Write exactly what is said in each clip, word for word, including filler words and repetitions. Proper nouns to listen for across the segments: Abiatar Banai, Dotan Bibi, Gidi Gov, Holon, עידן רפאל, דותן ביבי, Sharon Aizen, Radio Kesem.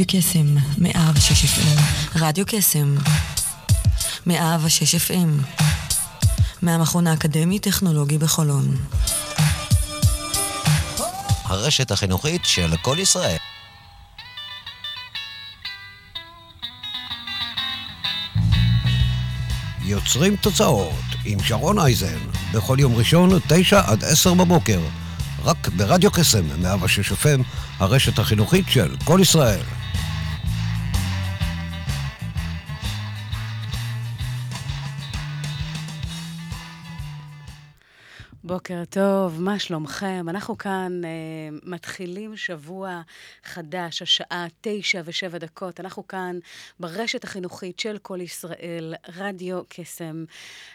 רדיו קסם מאה ושש אף אם, רדיו קסם מאה ושש אף אם, מהמכון האקדמי טכנולוגי בחולון. הרשת החינוכית של כל ישראל. יוצרים תוצאות עם שרון אייזן, בכל יום ראשון תשע עד עשר בבוקר, רק ברדיו קסם מאה ושש אף אם, הרשת החינוכית של כל ישראל. בוקר טוב, מה שלומכם? אנחנו כאן אה, מתחילים שבוע חדש, השעה תשע ושבע דקות. אנחנו כאן ברשת החינוכית של כל ישראל, רדיו קסם,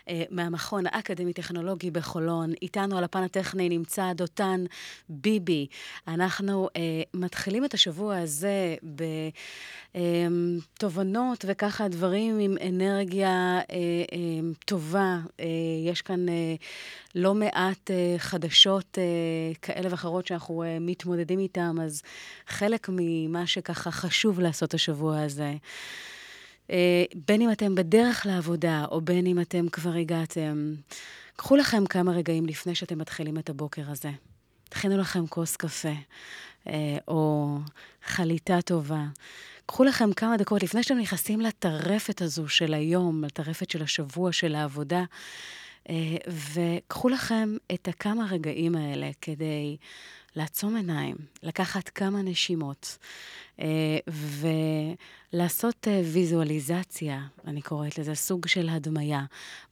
אה, מהמכון האקדמי-טכנולוגי בחולון. איתנו על הפן הטכני נמצא דותן ביבי. אנחנו אה, מתחילים את השבוע הזה בתובנות וככה דברים עם אנרגיה אה, אה, טובה. אה, יש כאן אה, לא מעט את חדשות כאלה ואחרות שאנחנו מתמודדים איתם, אז חלק ממה שככה חשוב לעשות השבוע הזה, בין אם אתם בדרך לעבודה או בין אם אתם כבר הגעתם, קחו לכם כמה רגעים לפני שאתם מתחילים את הבוקר הזה. תכינו לכם כוס קפה או חליטה טובה. קחו לכם כמה דקות לפני שאתם נכנסים לטרפת הזו של היום, לטרפת של השבוע, של העבודה, וקחו לכם את הכמה רגעים האלה כדי לעצום עיניים, לקחת כמה נשימות, ולעשות ויזואליזציה, אני קוראת לזה סוג של הדמיה.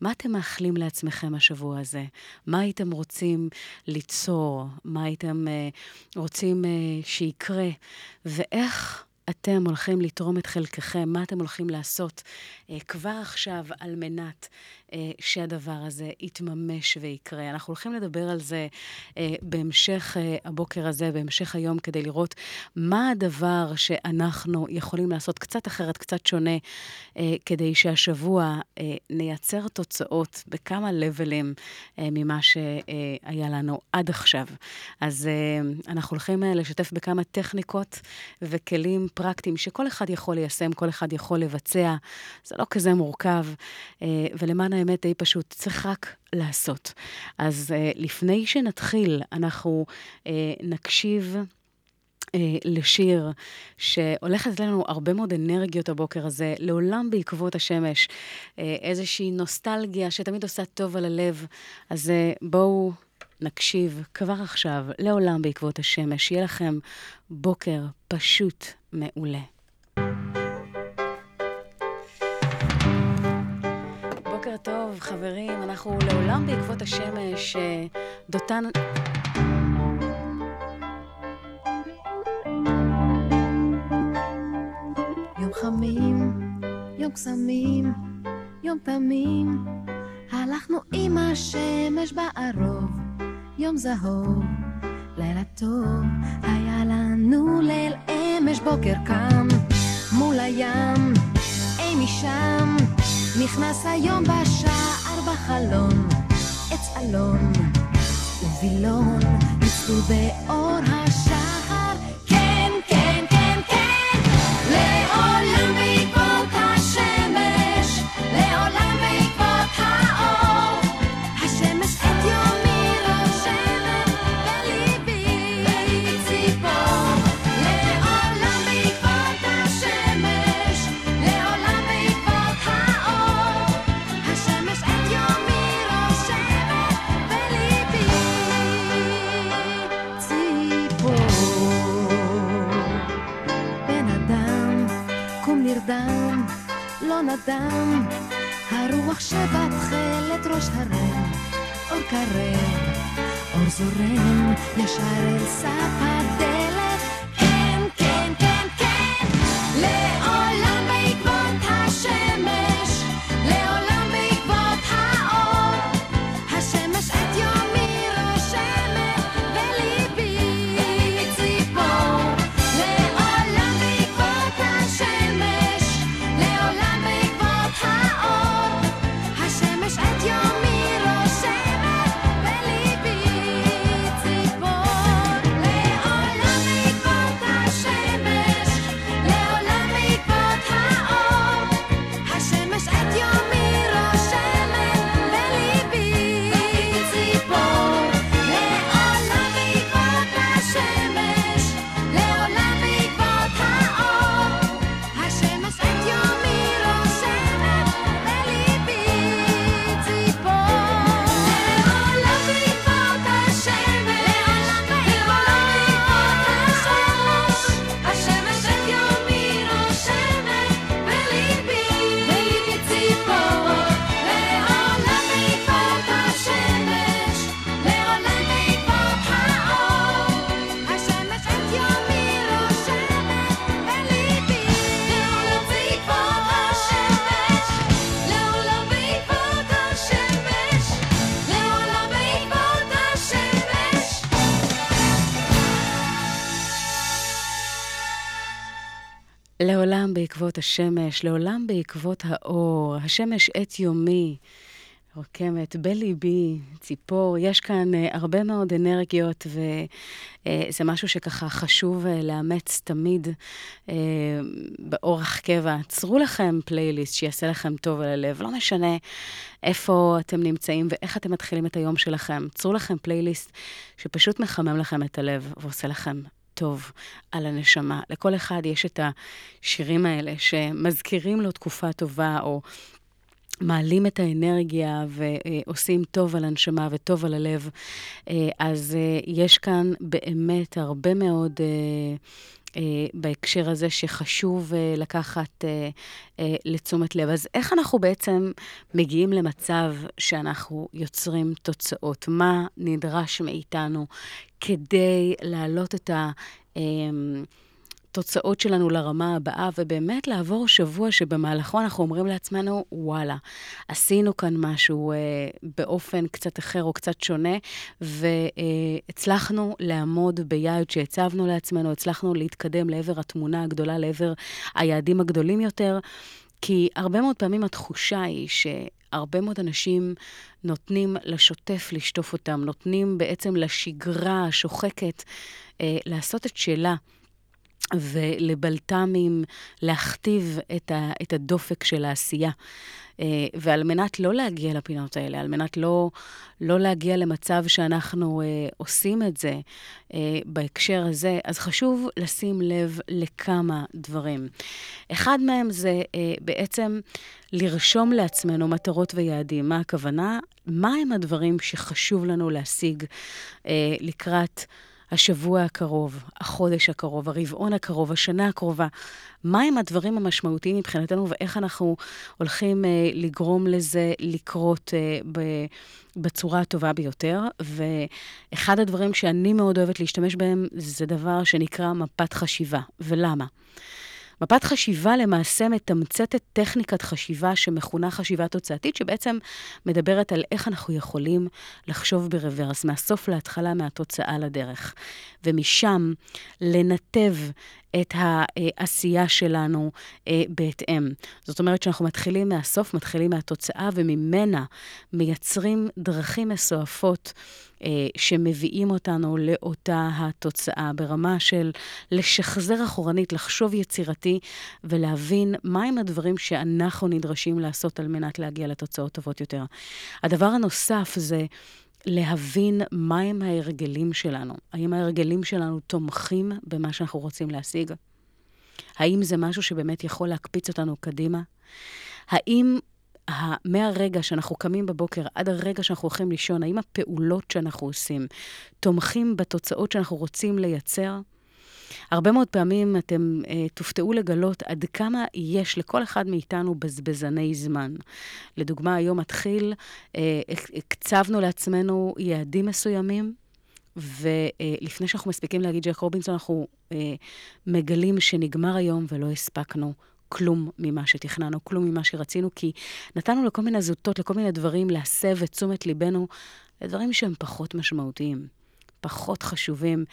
מה אתם מאחלים לעצמכם השבוע הזה? מה הייתם רוצים ליצור? מה הייתם רוצים שיקרה? ואיך אתם הולכים לתרום את חלקכם, מה אתם הולכים לעשות אה, כבר עכשיו על מנת אה, שהדבר הזה יתממש ויקרה. אנחנו הולכים לדבר על זה אה, בהמשך אה, הבוקר הזה, בהמשך היום, כדי לראות מה הדבר שאנחנו יכולים לעשות קצת אחרת, קצת שונה, אה, כדי שהשבוע אה, נייצר תוצאות בכמה לבלים אה, ממה שהיה לנו עד עכשיו. אז אה, אנחנו הולכים אה, לשתף בכמה טכניקות וכלים פרקטיים, פרקטיים שכל אחד יכול ליישם, כל אחד יכול לבצע, זה לא כזה מורכב, ולמען האמת היא פשוט צריך רק לעשות. אז לפני שנתחיל, אנחנו נקשיב לשיר שהולכת לנו הרבה מאוד אנרגיות הבוקר הזה, לעולם בעקבות השמש, איזושהי נוסטלגיה שתמיד עושה טוב על הלב, אז בואו נקשיב כבר עכשיו לעולם בעקבות השמש. יהיה לכם בוקר פשוט מעולה. בוקר טוב חברים, אנחנו לעולם בעקבות השמש, דותן... יום חמים, יום קסמים, יום תמים, הלכנו עם השמש בערוב, יום זהוב, לילה טוב, היה לנו ליל אמש, בוקר קם, מול הים, אי משם, נכנס היום בשער בחלון, עץ אלון, ובילון, יצאו באור השחר, כן, כן, כן, כן, לעולם בעקבות השמש, לעולם בעקבות האור, השמש את יום נדם, הרוח שבתחילת ראש הרם, אור קרב, אור זורם, ישר אל סף הדלת, כן, כן, כן, כן, לעולם בעקבות השמש, לעולם בעקבות האור, השמש את יומי רושמת בליבי, בליבי ציפור, לעולם בעקבות השמש, לעולם בעקבות השמש, לעולם בעקבות האור, השמש עת יומי, רוקמת בליבי, ציפור, יש כאן uh, הרבה מאוד אנרגיות, וזה uh, משהו שככה חשוב uh, לאמץ תמיד uh, באורח קבע. עצרו לכם פלייליסט שיעשה לכם טוב על הלב, לא משנה איפה אתם נמצאים ואיך אתם מתחילים את היום שלכם. עצרו לכם פלייליסט שפשוט מחמם לכם את הלב ועושה לכם טוב על הנשמה. לכל אחד יש את השירים האלה שמזכירים לו תקופה טובה או מעלים את האנרגיה ועושים טוב על הנשמה וטוב על הלב. אז יש כאן באמת הרבה מאוד בהקשר הזה שחשוב לקחת לתשומת לב. אז איך אנחנו בעצם מגיעים למצב שאנחנו יוצרים תוצאות? מה נדרש מאיתנו כדי להעלות את ה... התוצאות שלנו לרמה הבאה, ובאמת לעבור שבוע שבמהלכו אנחנו אומרים לעצמנו, וואלה, עשינו כאן משהו אה, באופן קצת אחר או קצת שונה, והצלחנו לעמוד ביעד שהצבנו לעצמנו, הצלחנו להתקדם לעבר התמונה הגדולה, לעבר היעדים הגדולים יותר, כי הרבה מאוד פעמים התחושה היא ש... הרבה מאוד אנשים נותנים לשוטף לשטוף אותם, נותנים בעצם לשגרה השוחקת אה, לעשות את שלה, ולבלטמים להכתיב את, ה, את הדופק של העשייה. ועל מנת לא להגיע לפינות האלה, על מנת לא, לא להגיע למצב שאנחנו אה, עושים את זה אה, בהקשר הזה, אז חשוב לשים לב לכמה דברים. אחד מהם זה אה, בעצם לרשום לעצמנו מטרות ויעדים. מה הכוונה? מה הם הדברים שחשוב לנו להשיג אה, לקראת השבוע הקרוב, החודש הקרוב, הרבעון הקרוב, השנה הקרובה, מהם הדברים המשמעותיים מבחינתנו ואיך אנחנו הולכים אה, לגרום לזה לקרות אה, ב- בצורה הטובה ביותר. ואחד הדברים שאני מאוד אוהבת להשתמש בהם זה דבר שנקרא מפת חשיבה. ולמה? מפת חשיבה למעשה מתמצתת טכניקת חשיבה שמכונה חשיבה תוצאתית, שבעצם מדברת על איך אנחנו יכולים לחשוב ברוורס, מהסוף להתחלה, מהתוצאה לדרך. ומשם לנתב את העשייה שלנו בהתאם. זאת אומרת שאנחנו מתחילים מהסוף, מתחילים מהתוצאה, וממנה מייצרים דרכים מסועפות שמביאים אותנו לאותה התוצאה, ברמה של לשחזר אחורנית, לחשוב יצירתי, ולהבין מהם הדברים שאנחנו נדרשים לעשות על מנת להגיע לתוצאות טובות יותר. הדבר הנוסף זה להבין מהם ההרגלים שלנו. האם ההרגלים שלנו תומכים במה שאנחנו רוצים להשיג? האם זה משהו שבאמת יכול להקפיץ אותנו קדימה? האם מהרגע שאנחנו קמים בבוקר עד הרגע שאנחנו הולכים לישון, האם הפעולות שאנחנו עושים תומכים בתוצאות שאנחנו רוצים לייצר? הרבה מאוד פעמים אתם אה, תופתעו לגלות עד כמה יש לכל אחד מאיתנו בזבזני זמן. לדוגמה, היום מתחיל, אה, הקצבנו לעצמנו יעדים מסוימים, ולפני שאנחנו מספיקים להגיד ג'ק רובינסון, אנחנו אה, מגלים שנגמר היום ולא הספקנו כלום ממה שתכננו, כלום ממה שרצינו, כי נתנו לכל מיני זוטות, לכל מיני דברים, להסב את תשומת ליבנו, לדברים שהם פחות משמעותיים, פחות חשובים,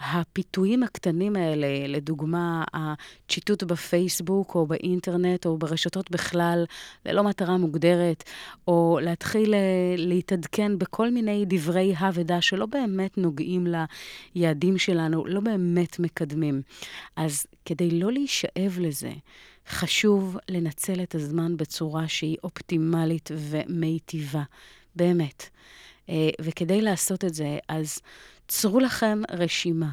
והפיתויים הקטנים האלה, לדוגמה, השיטוט בפייסבוק או באינטרנט או ברשתות בכלל, ללא מטרה מוגדרת, או להתחיל להתעדכן בכל מיני דברי הוודא שלא באמת נוגעים ליעדים שלנו, לא באמת מקדמים. אז כדי לא להישאב לזה, חשוב לנצל את הזמן בצורה שהיא אופטימלית ומיטיבה. באמת. וכדי לעשות את זה, אז צרו לכם רשימה.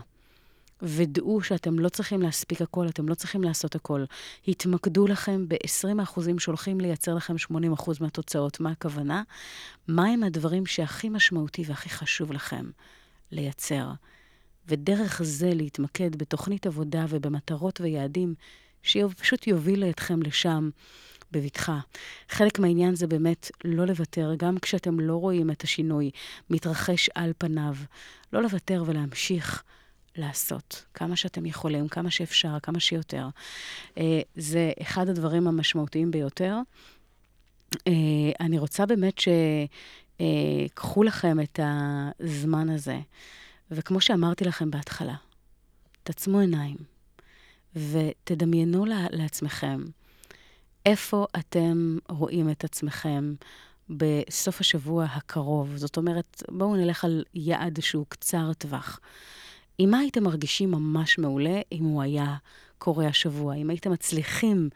ודעו שאתם לא צריכים להספיק הכל, אתם לא צריכים לעשות הכל. התמקדו לכם ב-עשרים אחוז שהולכים לייצר לכם שמונים אחוז מהתוצאות. מה הכוונה? מה הם הדברים שהכי משמעותי והכי חשוב לכם לייצר? ודרך זה להתמקד בתוכנית עבודה ובמטרות ויעדים, שפשוט יובילו אתכם לשם. בבטחה. חלק מהעניין זה באמת לא לוותר, גם כשאתם לא רואים את השינוי מתרחש על פניו. לא לוותר ולהמשיך לעשות כמה שאתם יכולים, כמה שאפשר, כמה שיותר. זה אחד הדברים המשמעותיים ביותר. אני רוצה באמת שקחו לכם את הזמן הזה. וכמו שאמרתי לכם בהתחלה, תעצמו עיניים, ותדמיינו לעצמכם, איפה אתם רואים את עצמכם בסוף השבוע הקרוב? זאת אומרת, בואו נלך על יעד שהוא קצר טווח. אם הייתם מרגישים ממש מעולה, אם הוא היה קורה השבוע, אם הייתם מצליחים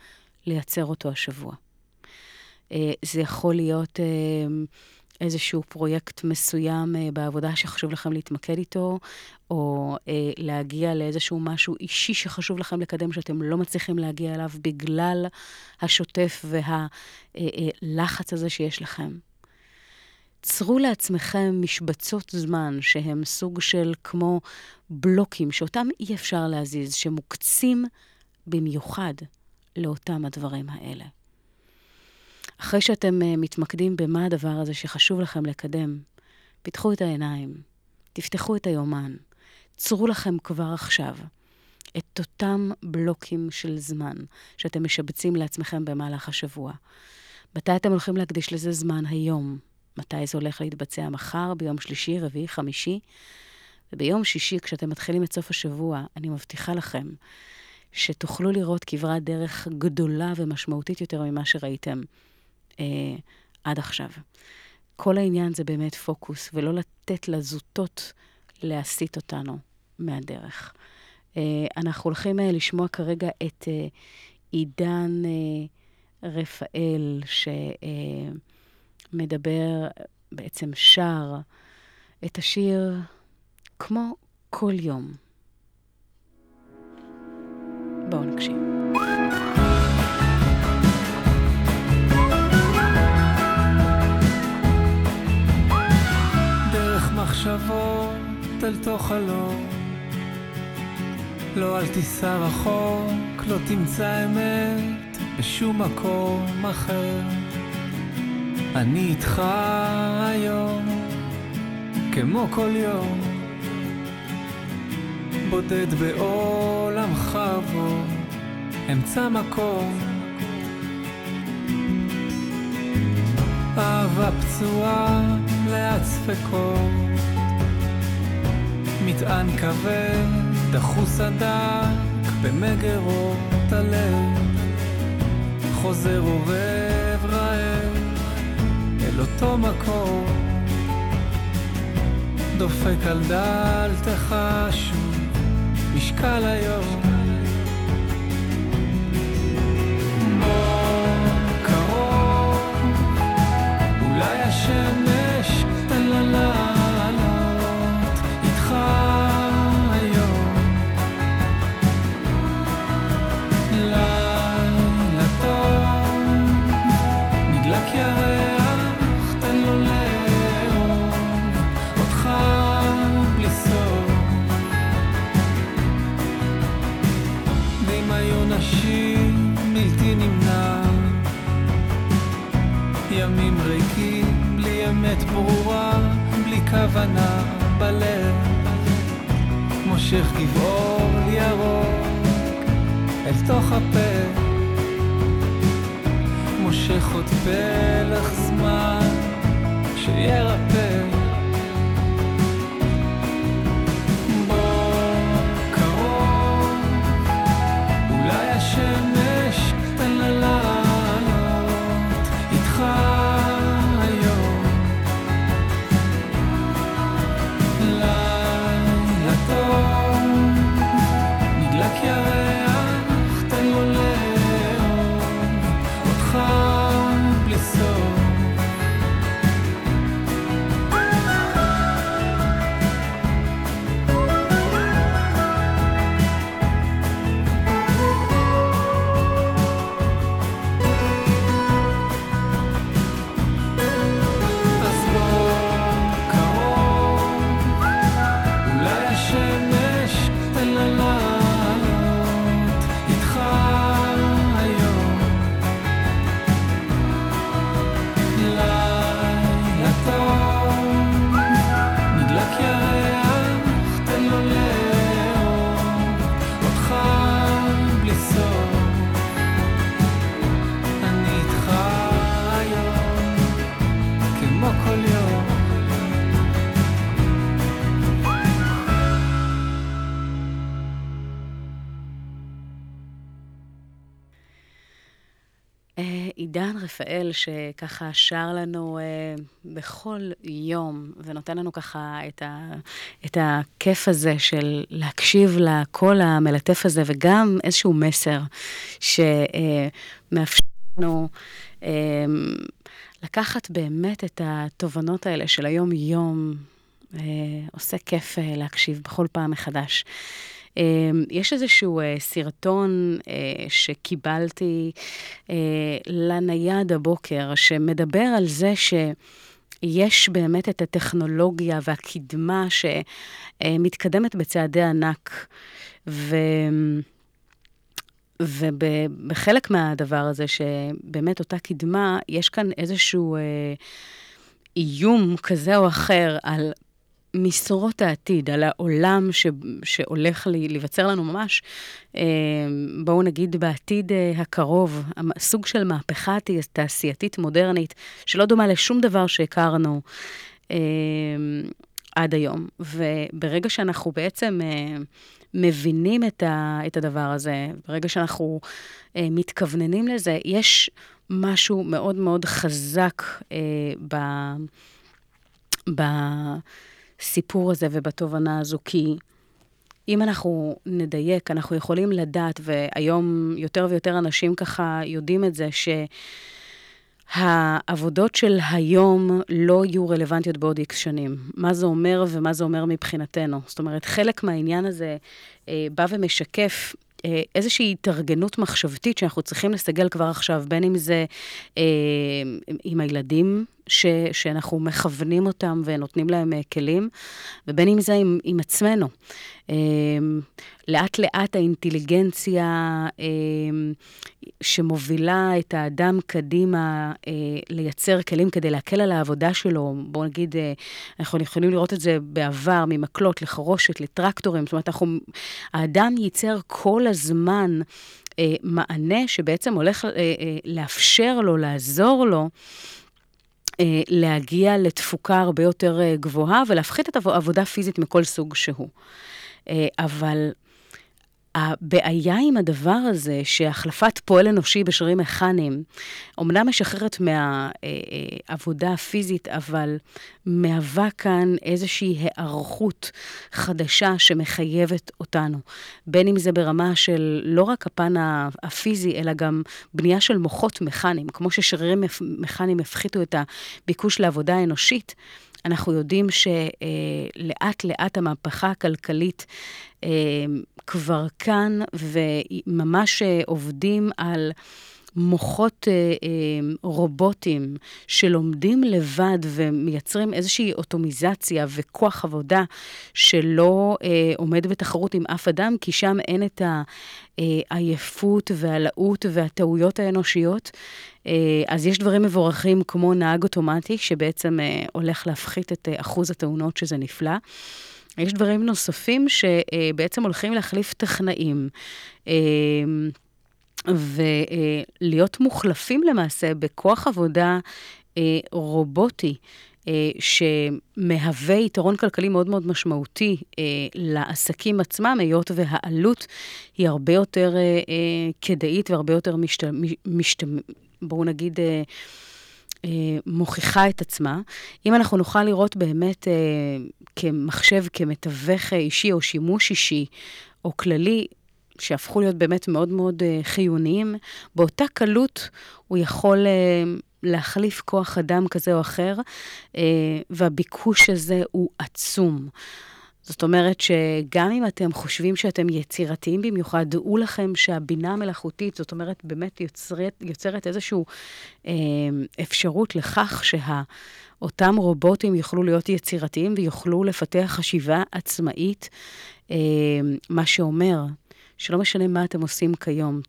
לייצר אותו השבוע. זה יכול להיות איזשהו פרויקט מסוים בעבודה שחשוב לכם להתמקד איתו, או להגיע לאיזשהו משהו אישי שחשוב לכם לקדם, שאתם לא מצליחים להגיע אליו בגלל השוטף והלחץ הזה שיש לכם. צרו לעצמכם משבצות זמן שהם סוג של כמו בלוקים, שאותם אי אפשר להזיז, שמוקצים במיוחד לאותם הדברים האלה. אחרי שאתם מתמקדים במה הדבר הזה שחשוב לכם לקדם, פיתחו את העיניים, תפתחו את היומן, צרו לכם כבר עכשיו את אותם בלוקים של זמן שאתם משבצים לעצמכם במהלך השבוע. מתי אתם הולכים להקדיש לזה זמן היום? מתי זה הולך להתבצע מחר, ביום שלישי, רביעי, חמישי? וביום שישי, כשאתם מתחילים את סוף השבוע, אני מבטיחה לכם שתוכלו לראות כברת דרך גדולה ומשמעותית יותר ממה שראיתם אה, עד עכשיו. כל העניין זה באמת פוקוס, ולא לתת לזוטות להסיט אותנו מהדרך. אה, אנחנו הולכים אה, לשמוע כרגע את אה, עידן אה, רפאל, שמדבר, אה, בעצם שר, את השיר כמו כל יום. בואו נקשיב. דרך מחשבות אל תוך חלום, לא אל תיסע רחוק, לא תמצא אמת בשום מקום אחר. אני איתך היום כמו כל יום, בודד בעולם חבור, אמצע מקום. אהבה פצועה לאט ספקות, מטען כבד, דחוס הדק במגרות הלב, חוזר עורב רעב אל אותו מקום, דופק על דלתך שוב משקל היום. בוא קרוב, אולי השמש תן לה לעלות איתך היום, לילה טוב, נדלק ירח תן לו לאהוב אותך בלי סוף. יום נשים בלתי נמנע, ימים ריקים בלי אמת ברורה, בלי כוונה בלב, מושך גבעור ירוק אל תוך הפה, מושך עוד פלח זמן שירפא. שמש תן לה לעלות איתך היום, לילה טוב, נדלק ירח תן לו לאהוב אותך בלי סוף. עידן רפאל, שככה שר לנו אה, בכל יום, ונותן לנו ככה את, ה, את הכיף הזה של להקשיב לכל המלטף הזה, וגם איזשהו מסר שמאפשר לנו אה, לקחת באמת את התובנות האלה של היום-יום, אה, עושה כיף להקשיב בכל פעם מחדש. יש איזשהו סרטון שקיבלתי לנייד הבוקר, שמדבר על זה שיש באמת את הטכנולוגיה והקדמה שמתקדמת בצעדי ענק, ו... ובחלק מהדבר הזה שבאמת אותה קדמה, יש כאן איזשהו איום כזה או אחר על משרות העתיד, על העולם ש... שהולך לי, לבצר לנו ממש, אה, בואו נגיד בעתיד אה, הקרוב, סוג של מהפכה תעשייתית מודרנית, שלא דומה לשום דבר שהכרנו אה, עד היום. וברגע שאנחנו בעצם אה, מבינים את, ה... את הדבר הזה, ברגע שאנחנו אה, מתכווננים לזה, יש משהו מאוד מאוד חזק אה, ב... ב... סיפור הזה ובתובנה הזו, כי אם אנחנו נדייק, אנחנו יכולים לדעת, והיום יותר ויותר אנשים ככה יודעים את זה, שהעבודות של היום לא יהיו רלוונטיות בעוד איקס שנים. מה זה אומר ומה זה אומר מבחינתנו. זאת אומרת, חלק מהעניין הזה אה, בא ומשקף איזושהי התארגנות מחשבתית שאנחנו צריכים לסגל כבר עכשיו, בין אם זה אה, עם הילדים ש, שאנחנו מכוונים אותם ונותנים להם אה, כלים, ובין אם זה עם, עם עצמנו. אה, לאט לאט האינטליגנציה אה, שמובילה את האדם קדימה אה, לייצר כלים כדי להקל על העבודה שלו, בואו נגיד, אה, אנחנו יכולים לראות את זה בעבר, ממקלות, לחרושת, לטרקטורים, זאת אומרת, אנחנו, האדם ייצר כל הזמן אה, מענה שבעצם הולך אה, אה, לאפשר לו, לעזור לו, אה, להגיע לתפוקה הרבה יותר אה, גבוהה, ולהפחית את העבודה פיזית מכל סוג שהוא. אה, אבל הבעיה עם הדבר הזה, שהחלפת פועל אנושי בשרירים מכניים, אמנם משחררת מהעבודה הפיזית, אבל מהווה כאן איזושהי הערכות חדשה שמחייבת אותנו. בין אם זה ברמה של לא רק הפן הפיזי, אלא גם בנייה של מוחות מכניים. כמו ששרירים מכניים הפחיתו את הביקוש לעבודה האנושית, אנחנו יודעים שלאט לאט המהפכה הכלכלית כבר כאן, וממש עובדים על מוחות רובוטים שלומדים לבד ומייצרים איזושהי אוטומיזציה וכוח עבודה שלא עומד בתחרות עם אף אדם, כי שם אין את העייפות והלאות והטעויות האנושיות. אז יש דברים מבורכים כמו נהג אוטומטי, שבעצם הולך להפחית את אחוז התאונות, שזה נפלא. יש דברים נוספים שבעצם הולכים להחליף טכנאים, ולהיות מוחלפים למעשה בכוח עבודה רובוטי, שמהווה יתרון כלכלי מאוד מאוד משמעותי לעסקים עצמם, היות והעלות היא הרבה יותר כדאית והרבה יותר משתמ... משתמ... בואו נגיד, מוכיחה את עצמה. אם אנחנו נוכל לראות באמת כמחשב, כמתווך אישי או שימוש אישי או כללי, שהפכו להיות באמת מאוד מאוד חיוניים, באותה קלות הוא יכול להחליף כוח אדם כזה או אחר, והביקוש הזה הוא עצום. זאת אומרת שגם אם אתם חושבים שאתם יצירתיים במיוחד, דעו לכם שהבינה המלאכותית, זאת אומרת, באמת יוצרת, יוצרת איזשהו אה, אפשרות לכך שאותם רובוטים יוכלו להיות יצירתיים ויוכלו לפתח חשיבה עצמאית, אה, מה שאומר שלא משנה מה אתם עושים כיום,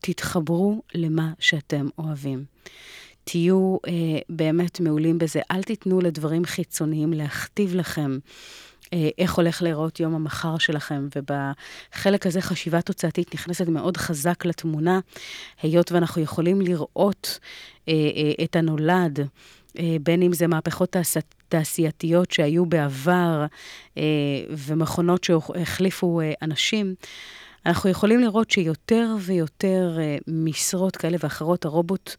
תתחברו למה שאתם אוהבים. תהיו אה, באמת מעולים בזה, אל תיתנו לדברים חיצוניים להכתיב לכם איך הולך להיראות יום המחר שלכם, ובחלק הזה חשיבה תוצאתית נכנסת מאוד חזק לתמונה, היות ואנחנו יכולים לראות אה, אה, את הנולד, אה, בין אם זה מהפכות תעשייתיות שהיו בעבר, אה, ומכונות שהחליפו אה, אנשים, אנחנו יכולים לראות שיותר ויותר משרות כאלה ואחרות, הרובוט,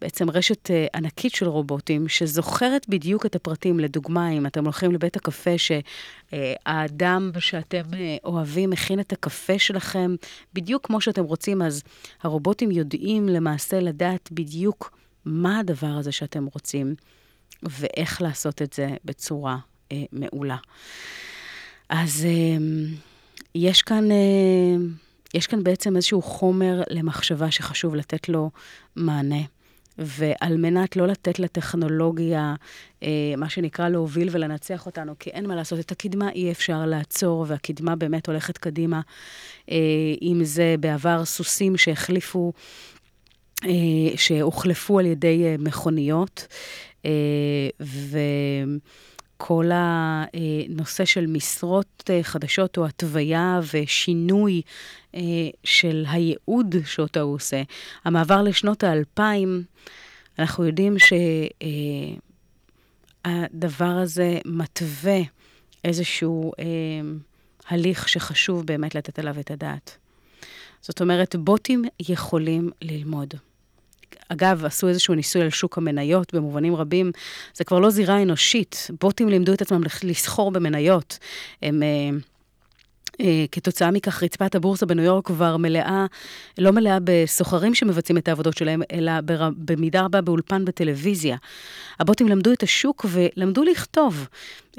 בעצם רשת ענקית של רובוטים, שזוכרת בדיוק את הפרטים. לדוגמה, אם אתם הולכים לבית הקפה, שהאדם שאתם אוהבים מכין את הקפה שלכם, בדיוק כמו שאתם רוצים, אז הרובוטים יודעים למעשה לדעת בדיוק מה הדבר הזה שאתם רוצים, ואיך לעשות את זה בצורה אה, מעולה. אז אה, יש כאן, אה, יש כאן בעצם איזשהו חומר למחשבה שחשוב לתת לו מענה, ועל מנת לא לתת לטכנולוגיה, אה, מה שנקרא להוביל ולנצח אותנו, כי אין מה לעשות, את הקדמה אי אפשר לעצור, והקדמה באמת הולכת קדימה, אה, אם זה בעבר סוסים שהחליפו, אה, שהוחלפו על ידי אה, מכוניות, וכל הנושא של משרות חדשות או התוויה ושינוי של הייעוד שאותה הוא עושה. המעבר לשנות האלפיים, אנחנו יודעים שהדבר הזה מתווה איזשהו הליך שחשוב באמת לתת עליו את הדעת. זאת אומרת, בוטים יכולים ללמוד. אגב, עשו איזשהו ניסוי על שוק המניות, במובנים רבים, זה כבר לא זירה אנושית. בוטים לימדו את עצמם לסחור במניות. הם, אה, אה, כתוצאה מכך, רצפת הבורסה בניו יורק כבר מלאה, לא מלאה בסוחרים שמבצעים את העבודות שלהם, אלא בר, במידה רבה באולפן בטלוויזיה. הבוטים למדו את השוק ולמדו לכתוב.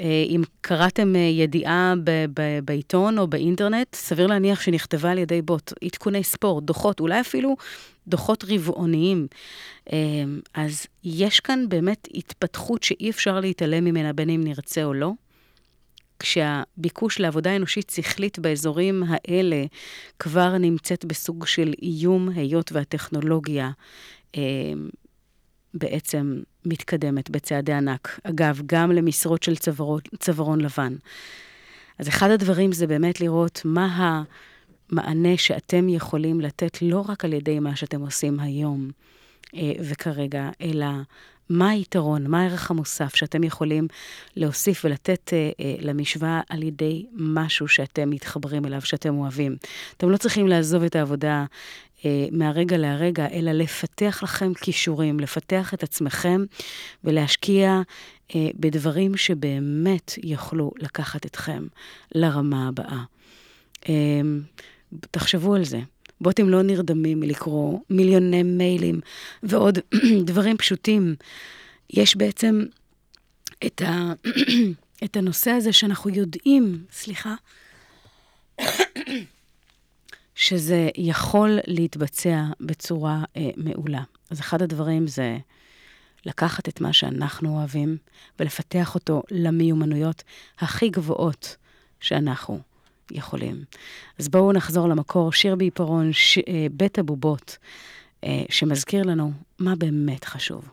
אה, אם קראתם אה, ידיעה ב, ב, בעיתון או באינטרנט, סביר להניח שנכתבה על ידי בוט. עדכוני ספורט, דוחות, אולי אפילו דוחות רבעוניים. אז יש כאן באמת התפתחות שאי אפשר להתעלם ממנה, בין אם נרצה או לא. כשהביקוש לעבודה אנושית שכלית באזורים האלה כבר נמצאת בסוג של איום, היות והטכנולוגיה בעצם מתקדמת בצעדי ענק. אגב, גם למשרות של צווארון לבן. אז אחד הדברים זה באמת לראות מה ה... מענה שאתם יכולים לתת לא רק על ידי מה שאתם עושים היום וכרגע, אלא מה היתרון, מה הערך המוסף שאתם יכולים להוסיף ולתת למשוואה על ידי משהו שאתם מתחברים אליו, שאתם אוהבים. אתם לא צריכים לעזוב את העבודה מהרגע להרגע, אלא לפתח לכם כישורים, לפתח את עצמכם ולהשקיע בדברים שבאמת יוכלו לקחת אתכם לרמה הבאה. תחשבו על זה. בוטים לא נרדמים מלקרוא מיליוני מיילים ועוד דברים פשוטים. יש בעצם את ה את הנושא הזה שאנחנו יודעים, סליחה, שזה יכול להתבצע בצורה אה, מעולה. אז אחד הדברים זה לקחת את מה שאנחנו אוהבים ולפתח אותו למיומנויות הכי גבוהות שאנחנו יכולים. אז בואו נחזור למקור, שיר בעיפרון, ש... בית הבובות, שמזכיר לנו מה באמת חשוב.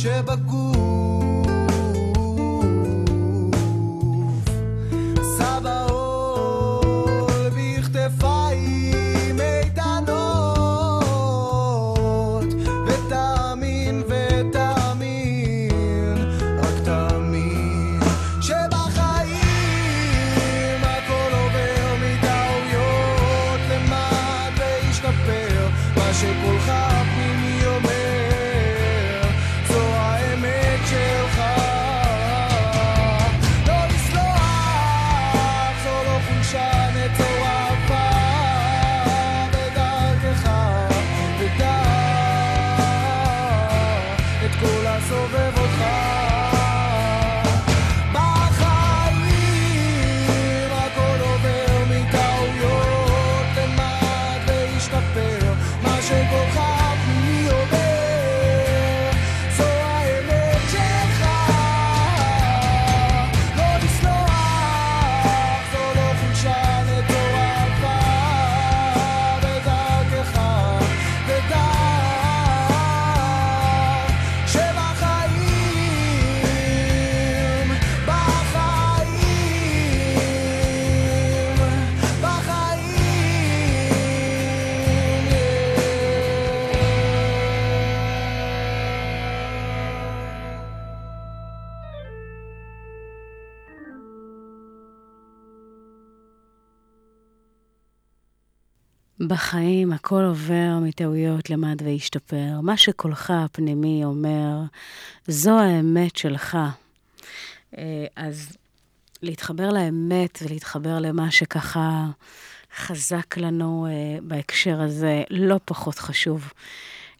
שבגוף סבא עול בכתפיים איתנות, ותאמין ותאמין רק תאמין שבחיים הכל עובר מטעויות למד להשתפר מה שכולך פנימי אומר בחיים הכל עובר מטעויות למד והשתפר. מה שקולך הפנימי אומר, זו האמת שלך. אז להתחבר לאמת ולהתחבר למה שככה חזק לנו בהקשר הזה, לא פחות חשוב.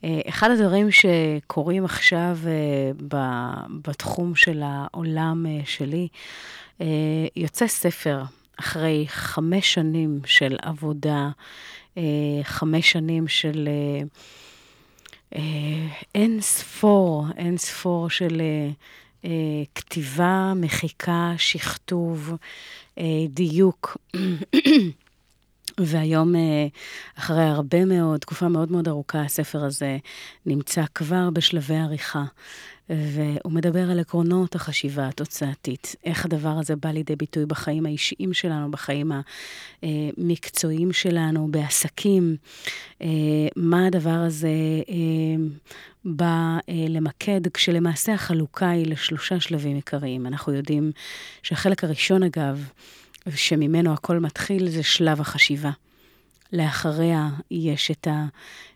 אחד הדברים שקורים עכשיו בתחום של העולם שלי, יוצא ספר אחרי חמש שנים של עבודה, חמש שנים של אין ספור, אין ספור של כתיבה, מחיקה, שכתוב, דיוק. והיום, אחרי הרבה מאוד, תקופה מאוד מאוד ארוכה, הספר הזה נמצא כבר בשלבי עריכה. והוא מדבר על עקרונות החשיבה התוצאתית, איך הדבר הזה בא לידי ביטוי בחיים האישיים שלנו, בחיים המקצועיים שלנו, בעסקים, מה הדבר הזה בא למקד, כשלמעשה החלוקה היא לשלושה שלבים עיקריים. אנחנו יודעים שהחלק הראשון, אגב, שממנו הכל מתחיל, זה שלב החשיבה. לאחריה יש את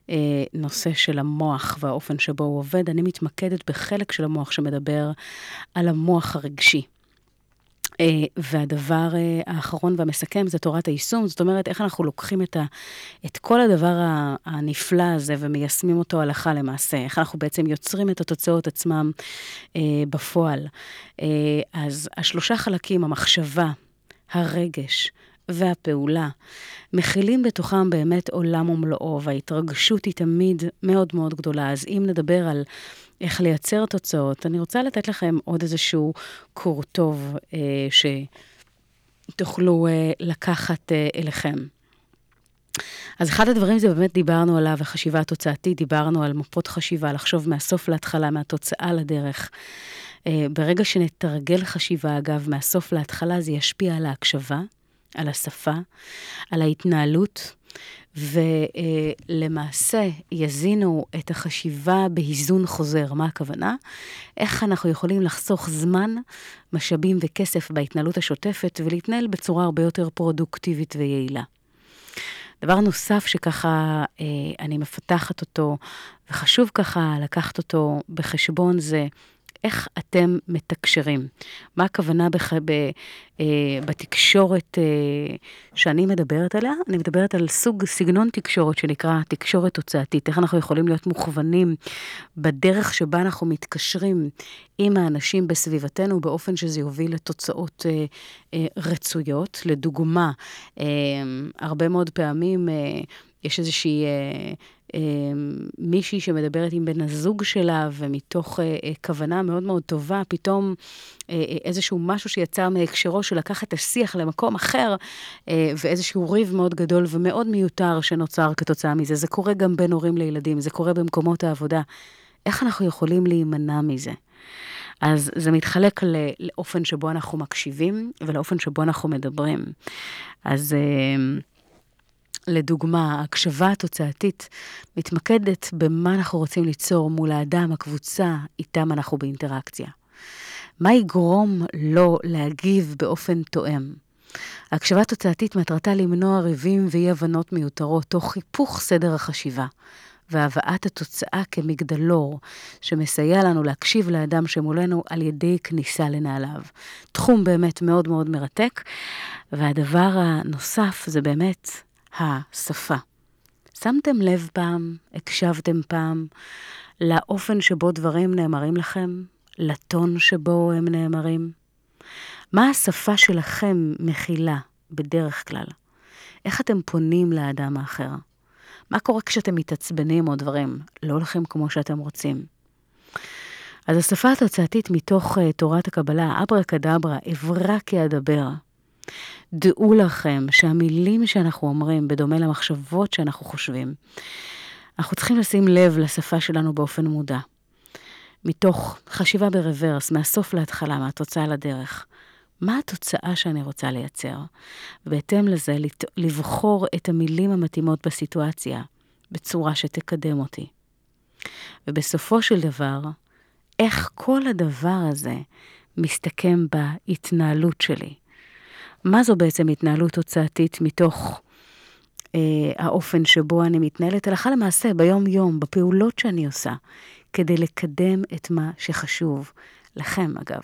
הנושא של המוח והאופן שבו הוא עובד. אני מתמקדת בחלק של המוח שמדבר על המוח הרגשי. והדבר האחרון והמסכם זה תורת היישום. זאת אומרת, איך אנחנו לוקחים את, ה, את כל הדבר הנפלא הזה ומיישמים אותו הלכה למעשה. איך אנחנו בעצם יוצרים את התוצאות עצמם בפועל. אז השלושה חלקים, המחשבה, הרגש והפעולה, מכילים בתוכם באמת עולם ומלואו, וההתרגשות היא תמיד מאוד מאוד גדולה. אז אם נדבר על איך לייצר תוצאות, אני רוצה לתת לכם עוד איזשהו קור טוב אה, שתוכלו אה, לקחת אה, אליכם. אז אחד הדברים זה באמת דיברנו עליו, החשיבה התוצאתית, דיברנו על מפות חשיבה, לחשוב מהסוף להתחלה, מהתוצאה לדרך. ברגע שנתרגל חשיבה, אגב, מהסוף להתחלה, זה ישפיע על ההקשבה, על השפה, על ההתנהלות, ולמעשה יזינו את החשיבה בהיזון חוזר. מה הכוונה? איך אנחנו יכולים לחסוך זמן, משאבים וכסף בהתנהלות השוטפת, ולהתנהל בצורה הרבה יותר פרודוקטיבית ויעילה. דבר נוסף שככה אה, אני מפתחת אותו, וחשוב ככה לקחת אותו בחשבון, זה איך אתם מתקשרים. מה הכוונה בח... ב... אה, בתקשורת אה, שאני מדברת עליה? אני מדברת על סוג סגנון תקשורת שנקרא תקשורת תוצאתית. איך אנחנו יכולים להיות מוכוונים בדרך שבה אנחנו מתקשרים עם האנשים בסביבתנו, באופן שזה יוביל לתוצאות אה, אה, רצויות. לדוגמה, אה, הרבה מאוד פעמים אה, יש איזושהי... אה, מישהי שמדברת עם בן הזוג שלה, ומתוך כוונה מאוד מאוד טובה, פתאום איזשהו משהו שיצא מהקשרו, שלקח את השיח למקום אחר, ואיזשהו ריב מאוד גדול ומאוד מיותר שנוצר כתוצאה מזה. זה קורה גם בין הורים לילדים, זה קורה במקומות העבודה. איך אנחנו יכולים להימנע מזה? אז זה מתחלק לאופן שבו אנחנו מקשיבים, ולאופן שבו אנחנו מדברים. אז לדוגמה, ההקשבה התוצאתית מתמקדת במה אנחנו רוצים ליצור מול האדם, הקבוצה, איתם אנחנו באינטראקציה. מה יגרום לו להגיב באופן תואם? ההקשבה התוצאתית מטרתה למנוע ריבים ואי-הבנות מיותרות, תוך חיפוך סדר החשיבה. והבאת התוצאה כמגדלור, שמסייע לנו להקשיב לאדם שמולנו על ידי כניסה לנעליו. תחום באמת מאוד מאוד מרתק, והדבר הנוסף זה באמת השפה. שמתם לב פעם, הקשבתם פעם, לאופן שבו דברים נאמרים לכם, לטון שבו הם נאמרים? מה השפה שלכם מכילה בדרך כלל? איך אתם פונים לאדם האחר? מה קורה כשאתם מתעצבנים או דברים? לא הולכים כמו שאתם רוצים. אז השפה התוצאתית מתוך uh, תורת הקבלה, אברה קדברה, עברה כאדבר. דעו לכם שהמילים שאנחנו אומרים, בדומה למחשבות שאנחנו חושבים, אנחנו צריכים לשים לב לשפה שלנו באופן מודע. מתוך חשיבה ברוורס, מהסוף להתחלה, מהתוצאה לדרך. מה התוצאה שאני רוצה לייצר? בהתאם לזה, לבחור את המילים המתאימות בסיטואציה, בצורה שתקדם אותי. ובסופו של דבר, איך כל הדבר הזה מסתכם בהתנהלות שלי? מה זו בעצם התנהלות תוצאתית מתוך אה, האופן שבו אני מתנהלת? הלכה למעשה, ביום-יום, בפעולות שאני עושה, כדי לקדם את מה שחשוב לכם, אגב.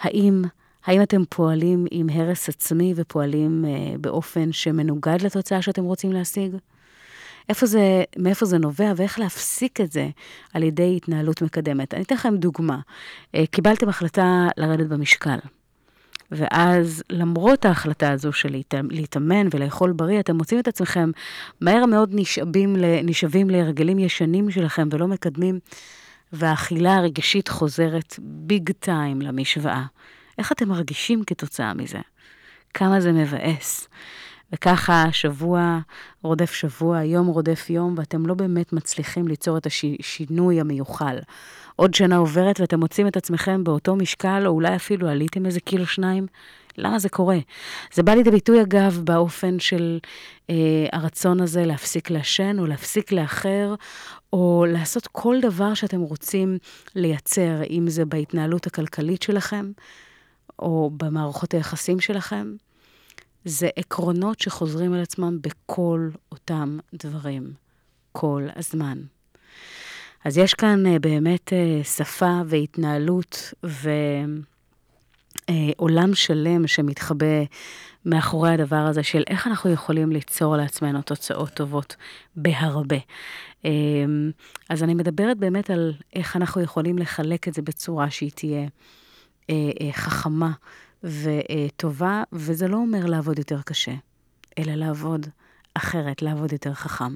האם... האם אתם פועלים עם הרס עצמי ופועלים אה, באופן שמנוגד לתוצאה שאתם רוצים להשיג? איפה זה, מאיפה זה נובע ואיך להפסיק את זה על ידי התנהלות מקדמת? אני אתן לכם דוגמה. אה, קיבלתם החלטה לרדת במשקל. ואז למרות ההחלטה הזו של להתאמן ולאכול בריא, אתם מוצאים את עצמכם מהר מאוד נשאבים, נשאבים להרגלים ישנים שלכם ולא מקדמים, והאכילה הרגשית חוזרת ביג טיים למשוואה. איך אתם מרגישים כתוצאה מזה? כמה זה מבאס. וככה שבוע רודף שבוע, יום רודף יום, ואתם לא באמת מצליחים ליצור את השינוי המיוחל. עוד שנה עוברת ואתם מוצאים את עצמכם באותו משקל, או אולי אפילו עליתם איזה קילו שניים. למה זה קורה? זה בא לידי ביטוי אגב באופן של אה, הרצון הזה להפסיק לעשן, או להפסיק לאחר, או לעשות כל דבר שאתם רוצים לייצר, אם זה בהתנהלות הכלכלית שלכם, או במערכות היחסים שלכם, זה עקרונות שחוזרים על עצמם בכל אותם דברים, כל הזמן. אז יש כאן באמת שפה והתנהלות ועולם שלם שמתחבא מאחורי הדבר הזה של איך אנחנו יכולים ליצור לעצמנו תוצאות טובות בהרבה. אז אני מדברת באמת על איך אנחנו יכולים לחלק את זה בצורה שהיא תהיה חכמה וטובה, וזה לא אומר לעבוד יותר קשה, אלא לעבוד אחרת, לעבוד יותר חכם.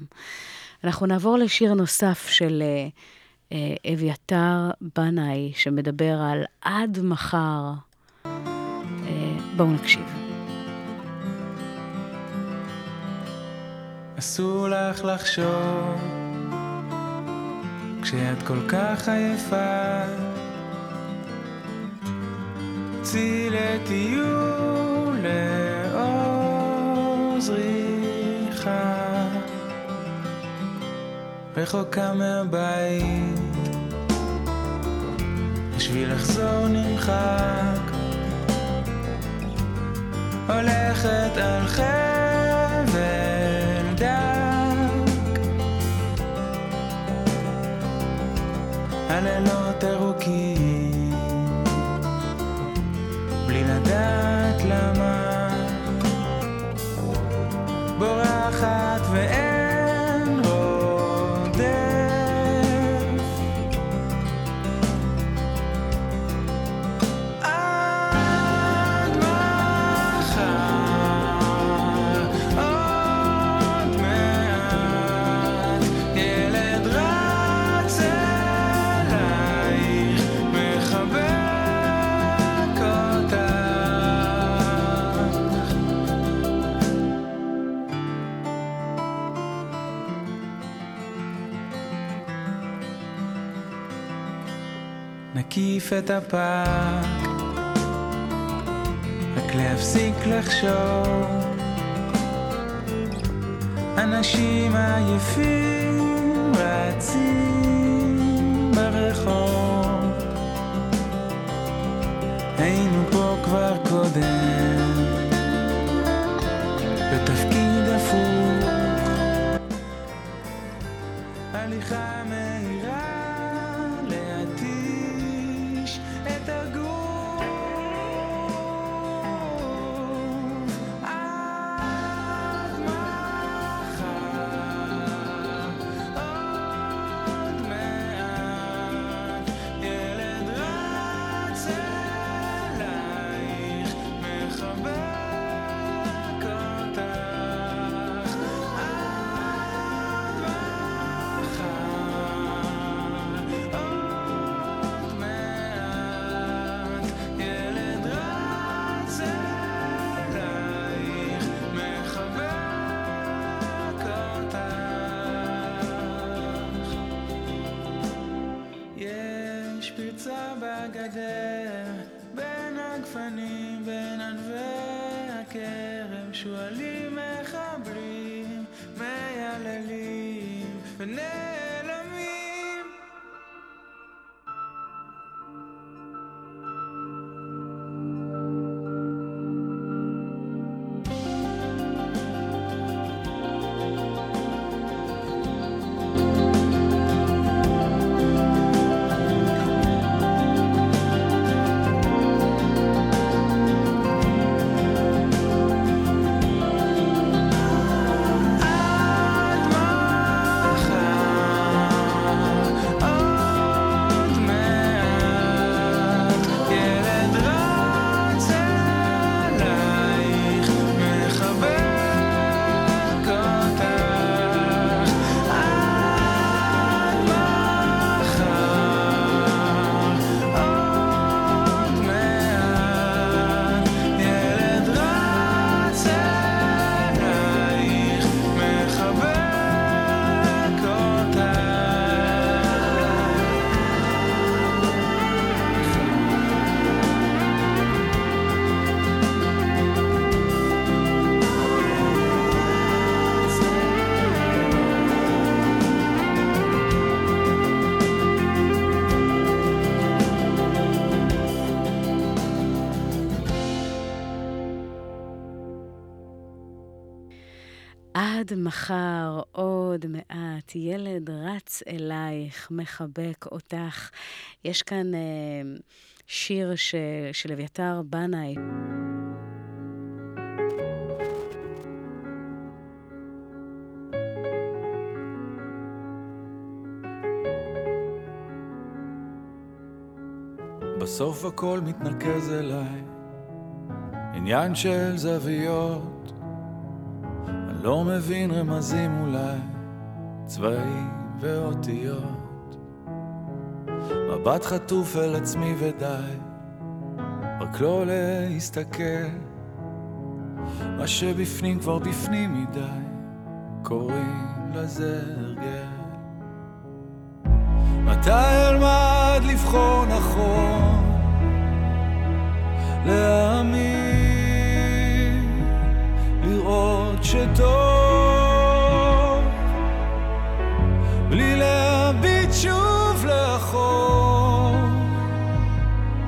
אנחנו נעבור לשיר נוסף של אביתר בנאי, שמדבר על עד מחר. בואו נקשיב. אסור לך לחשוב כשאת כל כך עייפה, צי לטיול לעוזריכה, רחוקה מהבית בשביל לחזור נמחק, הולכת על חבל דק, הלילות ארוכים בלי לדעת למה, בורחת ואין רודף, עד מחר עוד מעט, ילד רץ אלייך מחבק נקיף את הפארק, רק להפסיק לחשוב. אנשים עייפים רצים ברחוב, היינו פה כבר קודם בתפקיד הפוך. הליכה מהירה להתיש את הגוף עד מחר, עוד מעט ילד רץ אלייך, מחבק אותך. בין הגפנים, בין ענבי הכרם, שואלים מחבלים, מייללים ונעלמים. עד מחר, עוד מעט, ילד רץ אלייך, מחבק אותך. יש כאן אה, שיר ש... של אביתר בנאי. בסוף הכל מתנקז אליי, עניין של זוויות, לא מבין רמזים אולי, צבעים ואותיות, מבט חטוף אל עצמי ודי, רק לא להסתכל, מה שבפנים כבר בפנים מדי, קוראים לזה הרגל. מתי אלמד לבחור נכון, להאמין, לראות שטוב, בלי להביט שוב לאחור,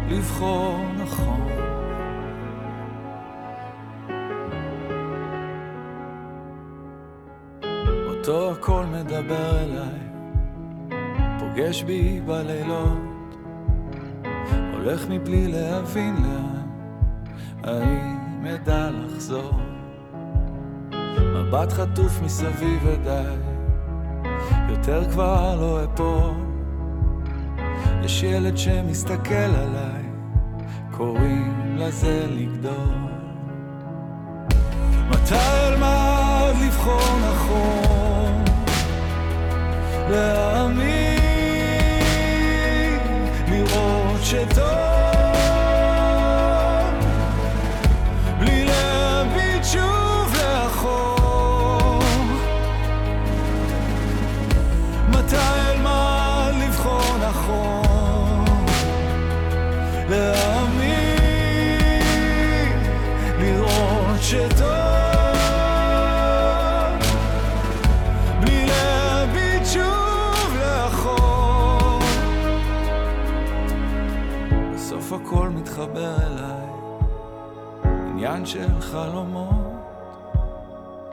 לבחור נכון. אותו הכל מדבר אליי, פוגש בי בלילות, הולך מבלי להבין לאן, האם ידע לחזור. מבט חטוף מסביב ודי, יותר כבר לא אפור, יש ילד שמסתכל עליי, קוראים לזה לגדול. מתי אלמד לבחור נכון, להאמין, לראות שטוב, בלי להביט שוב לאחור, אתה אלמד לבחור נכון, של חלומות,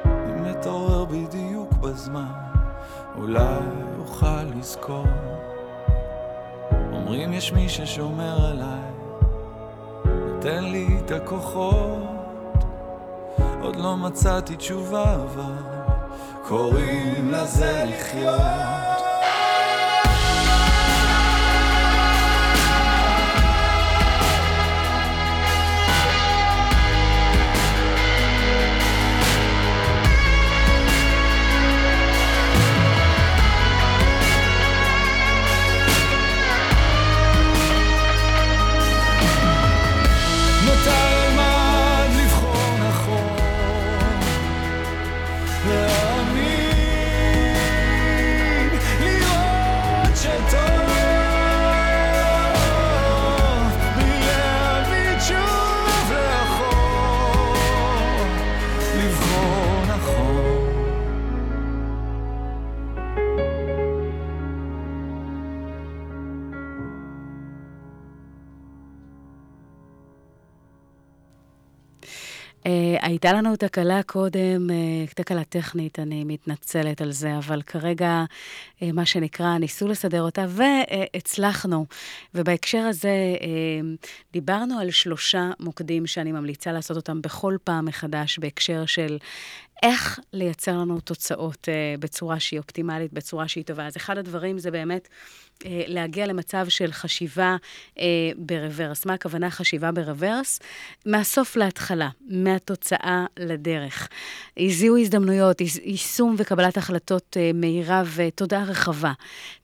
אם נתעורר בדיוק בזמן, אולי אוכל לזכור. אומרים יש מי ששומר עליי, נותן לי את הכוחות. עוד לא מצאתי תשובה, אבל קוראים לזה לחיות. הייתה לנו תקלה קודם, תקלה טכנית, אני מתנצלת על זה, אבל כרגע, מה שנקרא, ניסו לסדר אותה, והצלחנו. ובהקשר הזה, דיברנו על שלושה מוקדים שאני ממליצה לעשות אותם בכל פעם מחדש, בהקשר של איך לייצר לנו תוצאות בצורה שהיא אופטימלית, בצורה שהיא טובה. אז אחד הדברים זה באמת להגיע למצב של חשיבה ברוורס. מה הכוונה חשיבה ברוורס? מהסוף להתחלה, מהתוצאה לדרך. זיהוי הזדמנויות, יישום וקבלת החלטות מהירה ותודעה רחבה.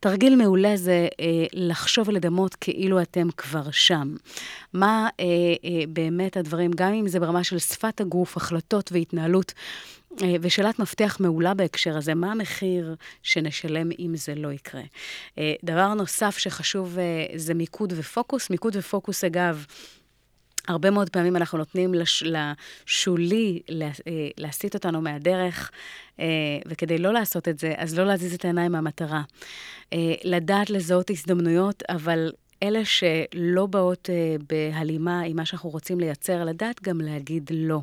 תרגיל מעולה זה לחשוב ולדמות כאילו אתם כבר שם. מה באמת הדברים, גם אם זה ברמה של שפת הגוף, החלטות והתנהלות, ושאלת מפתח מעולה בהקשר הזה, מה המחיר שנשלם אם זה לא יקרה? דבר נוסף שחשוב זה מיקוד ופוקוס. מיקוד ופוקוס, אגב, הרבה מאוד פעמים אנחנו נותנים לש, לשולי להסיט אותנו מהדרך, וכדי לא לעשות את זה, אז לא להזיז את העיניים מהמטרה. לדעת לזהות הזדמנויות, אבל אלה שלא באות בהלימה עם מה שאנחנו רוצים לייצר, לדעת גם להגיד לא.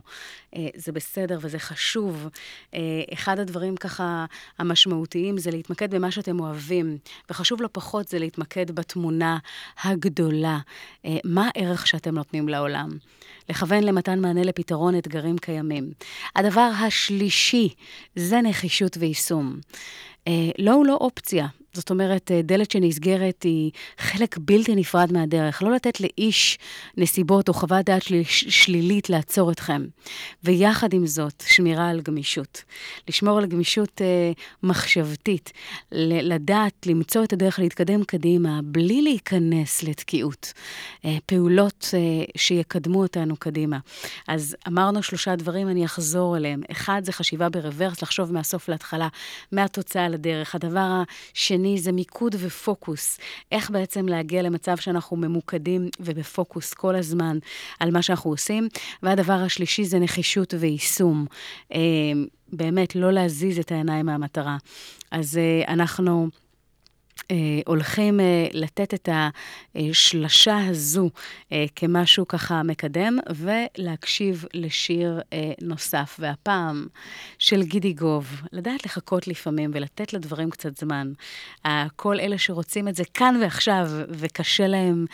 זה בסדר וזה חשוב. אחד הדברים ככה המשמעותיים זה להתמקד במה שאתם אוהבים, וחשוב לא פחות זה להתמקד בתמונה הגדולה. מה הערך שאתם נותנים לעולם? לכוון למתן מענה לפתרון אתגרים קיימים. הדבר השלישי זה נחישות ויישום. לא הוא לא אופציה. זאת אומרת, דלת שנסגרת היא חלק בלתי נפרד מהדרך. לא לתת לאיש נסיבות או חוות דעת של... שלילית לעצור אתכם. ויחד עם זאת, שמירה על גמישות. לשמור על גמישות אה, מחשבתית. ל- לדעת, למצוא את הדרך להתקדם קדימה, בלי להיכנס לתקיעות. אה, פעולות אה, שיקדמו אותנו קדימה. אז אמרנו שלושה דברים, אני אחזור אליהם. אחד, זה חשיבה ברוורס, לחשוב מהסוף להתחלה, מהתוצאה לדרך. הדבר השני, זה מיקוד ופוקוס. איך בעצם להגיע למצב שאנחנו ממוקדים ובפוקוס כל הזמן על מה שאנחנו עושים. והדבר השלישי זה נחישות ויישום. באמת, לא להזיז את העיניים מהמטרה. אז אנחנו הולכים לתת את השלשה הזו כמשהו ככה מקדם, ולהקשיב לשיר נוסף, והפעם של גידי גוב, לדעת לחכות לפעמים ולתת לדברים קצת זמן. כל אלה שרוצים את זה כאן ועכשיו, וקשה להם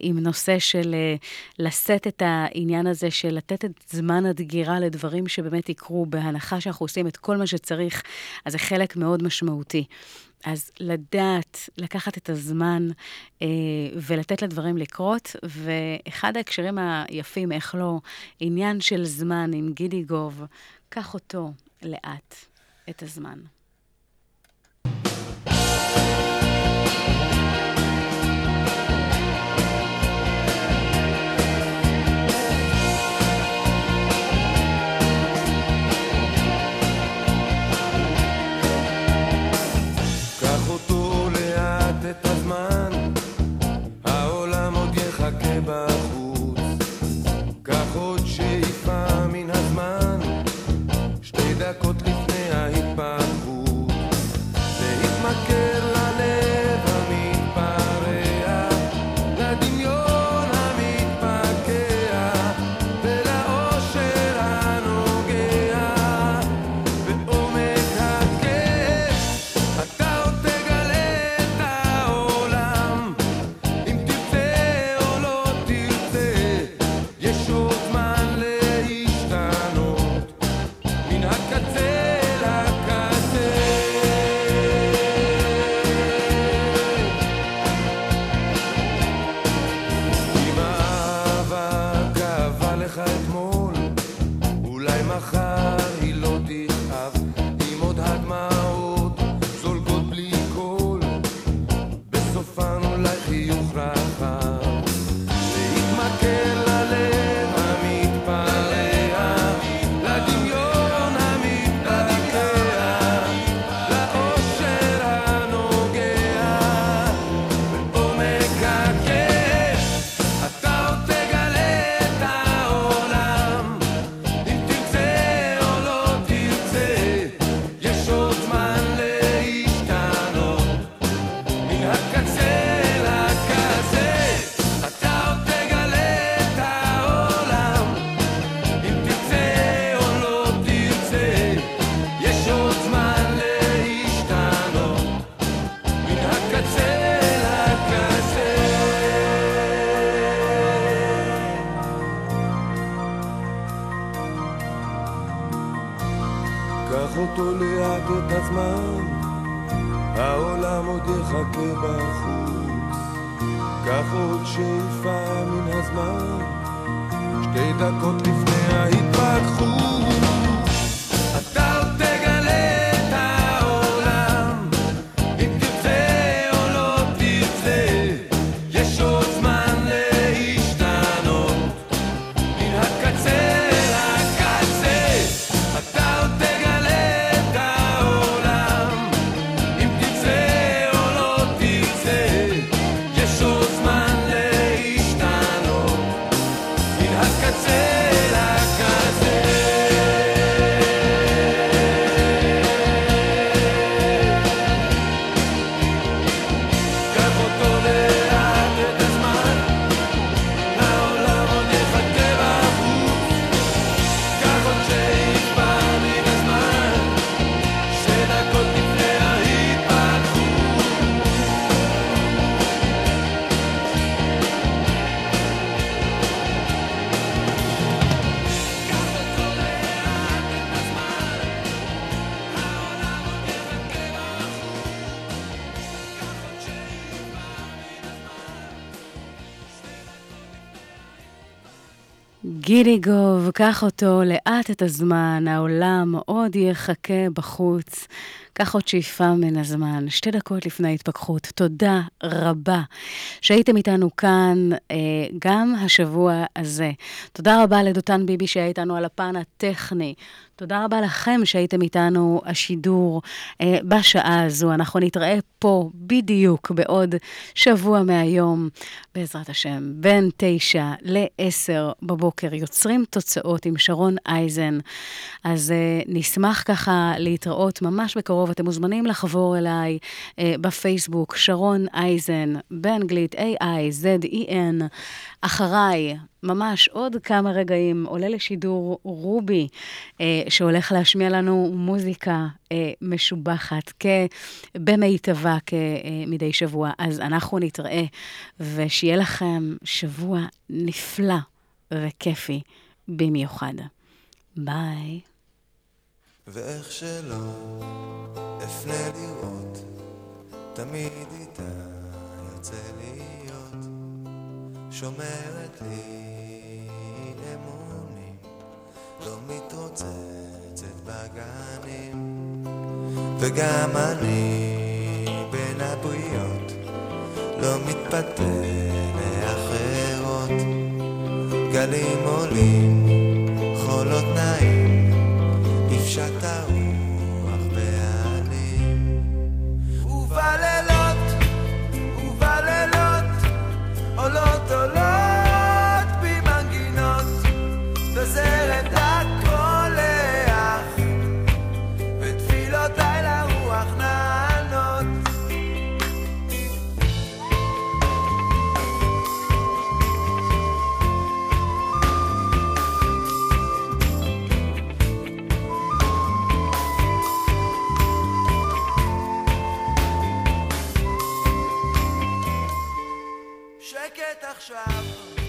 עם נושא של לשאת את העניין הזה, של לתת את זמן הדגירה לדברים שבאמת יקרו, בהנחה שאנחנו עושים את כל מה שצריך, אז זה חלק מאוד משמעותי. אז לדעת, לקחת את הזמן אה, ולתת לדברים לקרות, ואחד ההקשרים היפים, איך לא, עניין של זמן עם גידי גוב, קח אותו לאט, את הזמן. מן הזמן, שתי דקות לפני ההתפתחות. הזמן, העולם עוד יחכה בחוץ, קח עוד שאיפה מן הזמן, שתי דקות לפני ההתפתחות. גידי גוב, קח אותו לאט את הזמן, העולם עוד יחכה בחוץ, קח עוד שאיפה מן הזמן, שתי דקות לפני ההתפכחות. תודה רבה שהייתם איתנו כאן אה, גם השבוע הזה. תודה רבה לדותן ביבי שהיה איתנו על הפן הטכני. תודה רבה לכם שהייתם איתנו השידור אה, בשעה הזו. אנחנו נתראה פה בדיוק בעוד שבוע מהיום, בעזרת השם, בין תשע לעשר בבוקר. יוצרים תוצאות עם שרון אייזן. אז אה, נשמח ככה להתראות ממש בקרוב. אתם מוזמנים לחבור אליי אה, בפייסבוק, שרון אייזן, באנגלית איי איי זד אי אן, אחריי. ממש עוד כמה רגעים עולה לשידור רובי, אה, שהולך להשמיע לנו מוזיקה אה, משובחת כבמיטבה כמדי שבוע. אז אנחנו נתראה, ושיהיה לכם שבוע נפלא וכיפי במיוחד. ביי. ואיך שלא אפנה לראות, תמיד איתה יוצא להיות, שומרת לי אמונים, לא מתרוצצת בגנים, וגם אני בין הבריות, לא מתפתה לאחרות, גלים עולים, חולות נעים, נפשת הרוח בעלים, ובלילות, ובלילות, עולות עולות זרת הקולח, ותפילותיי לרוח נענות. שקט עכשיו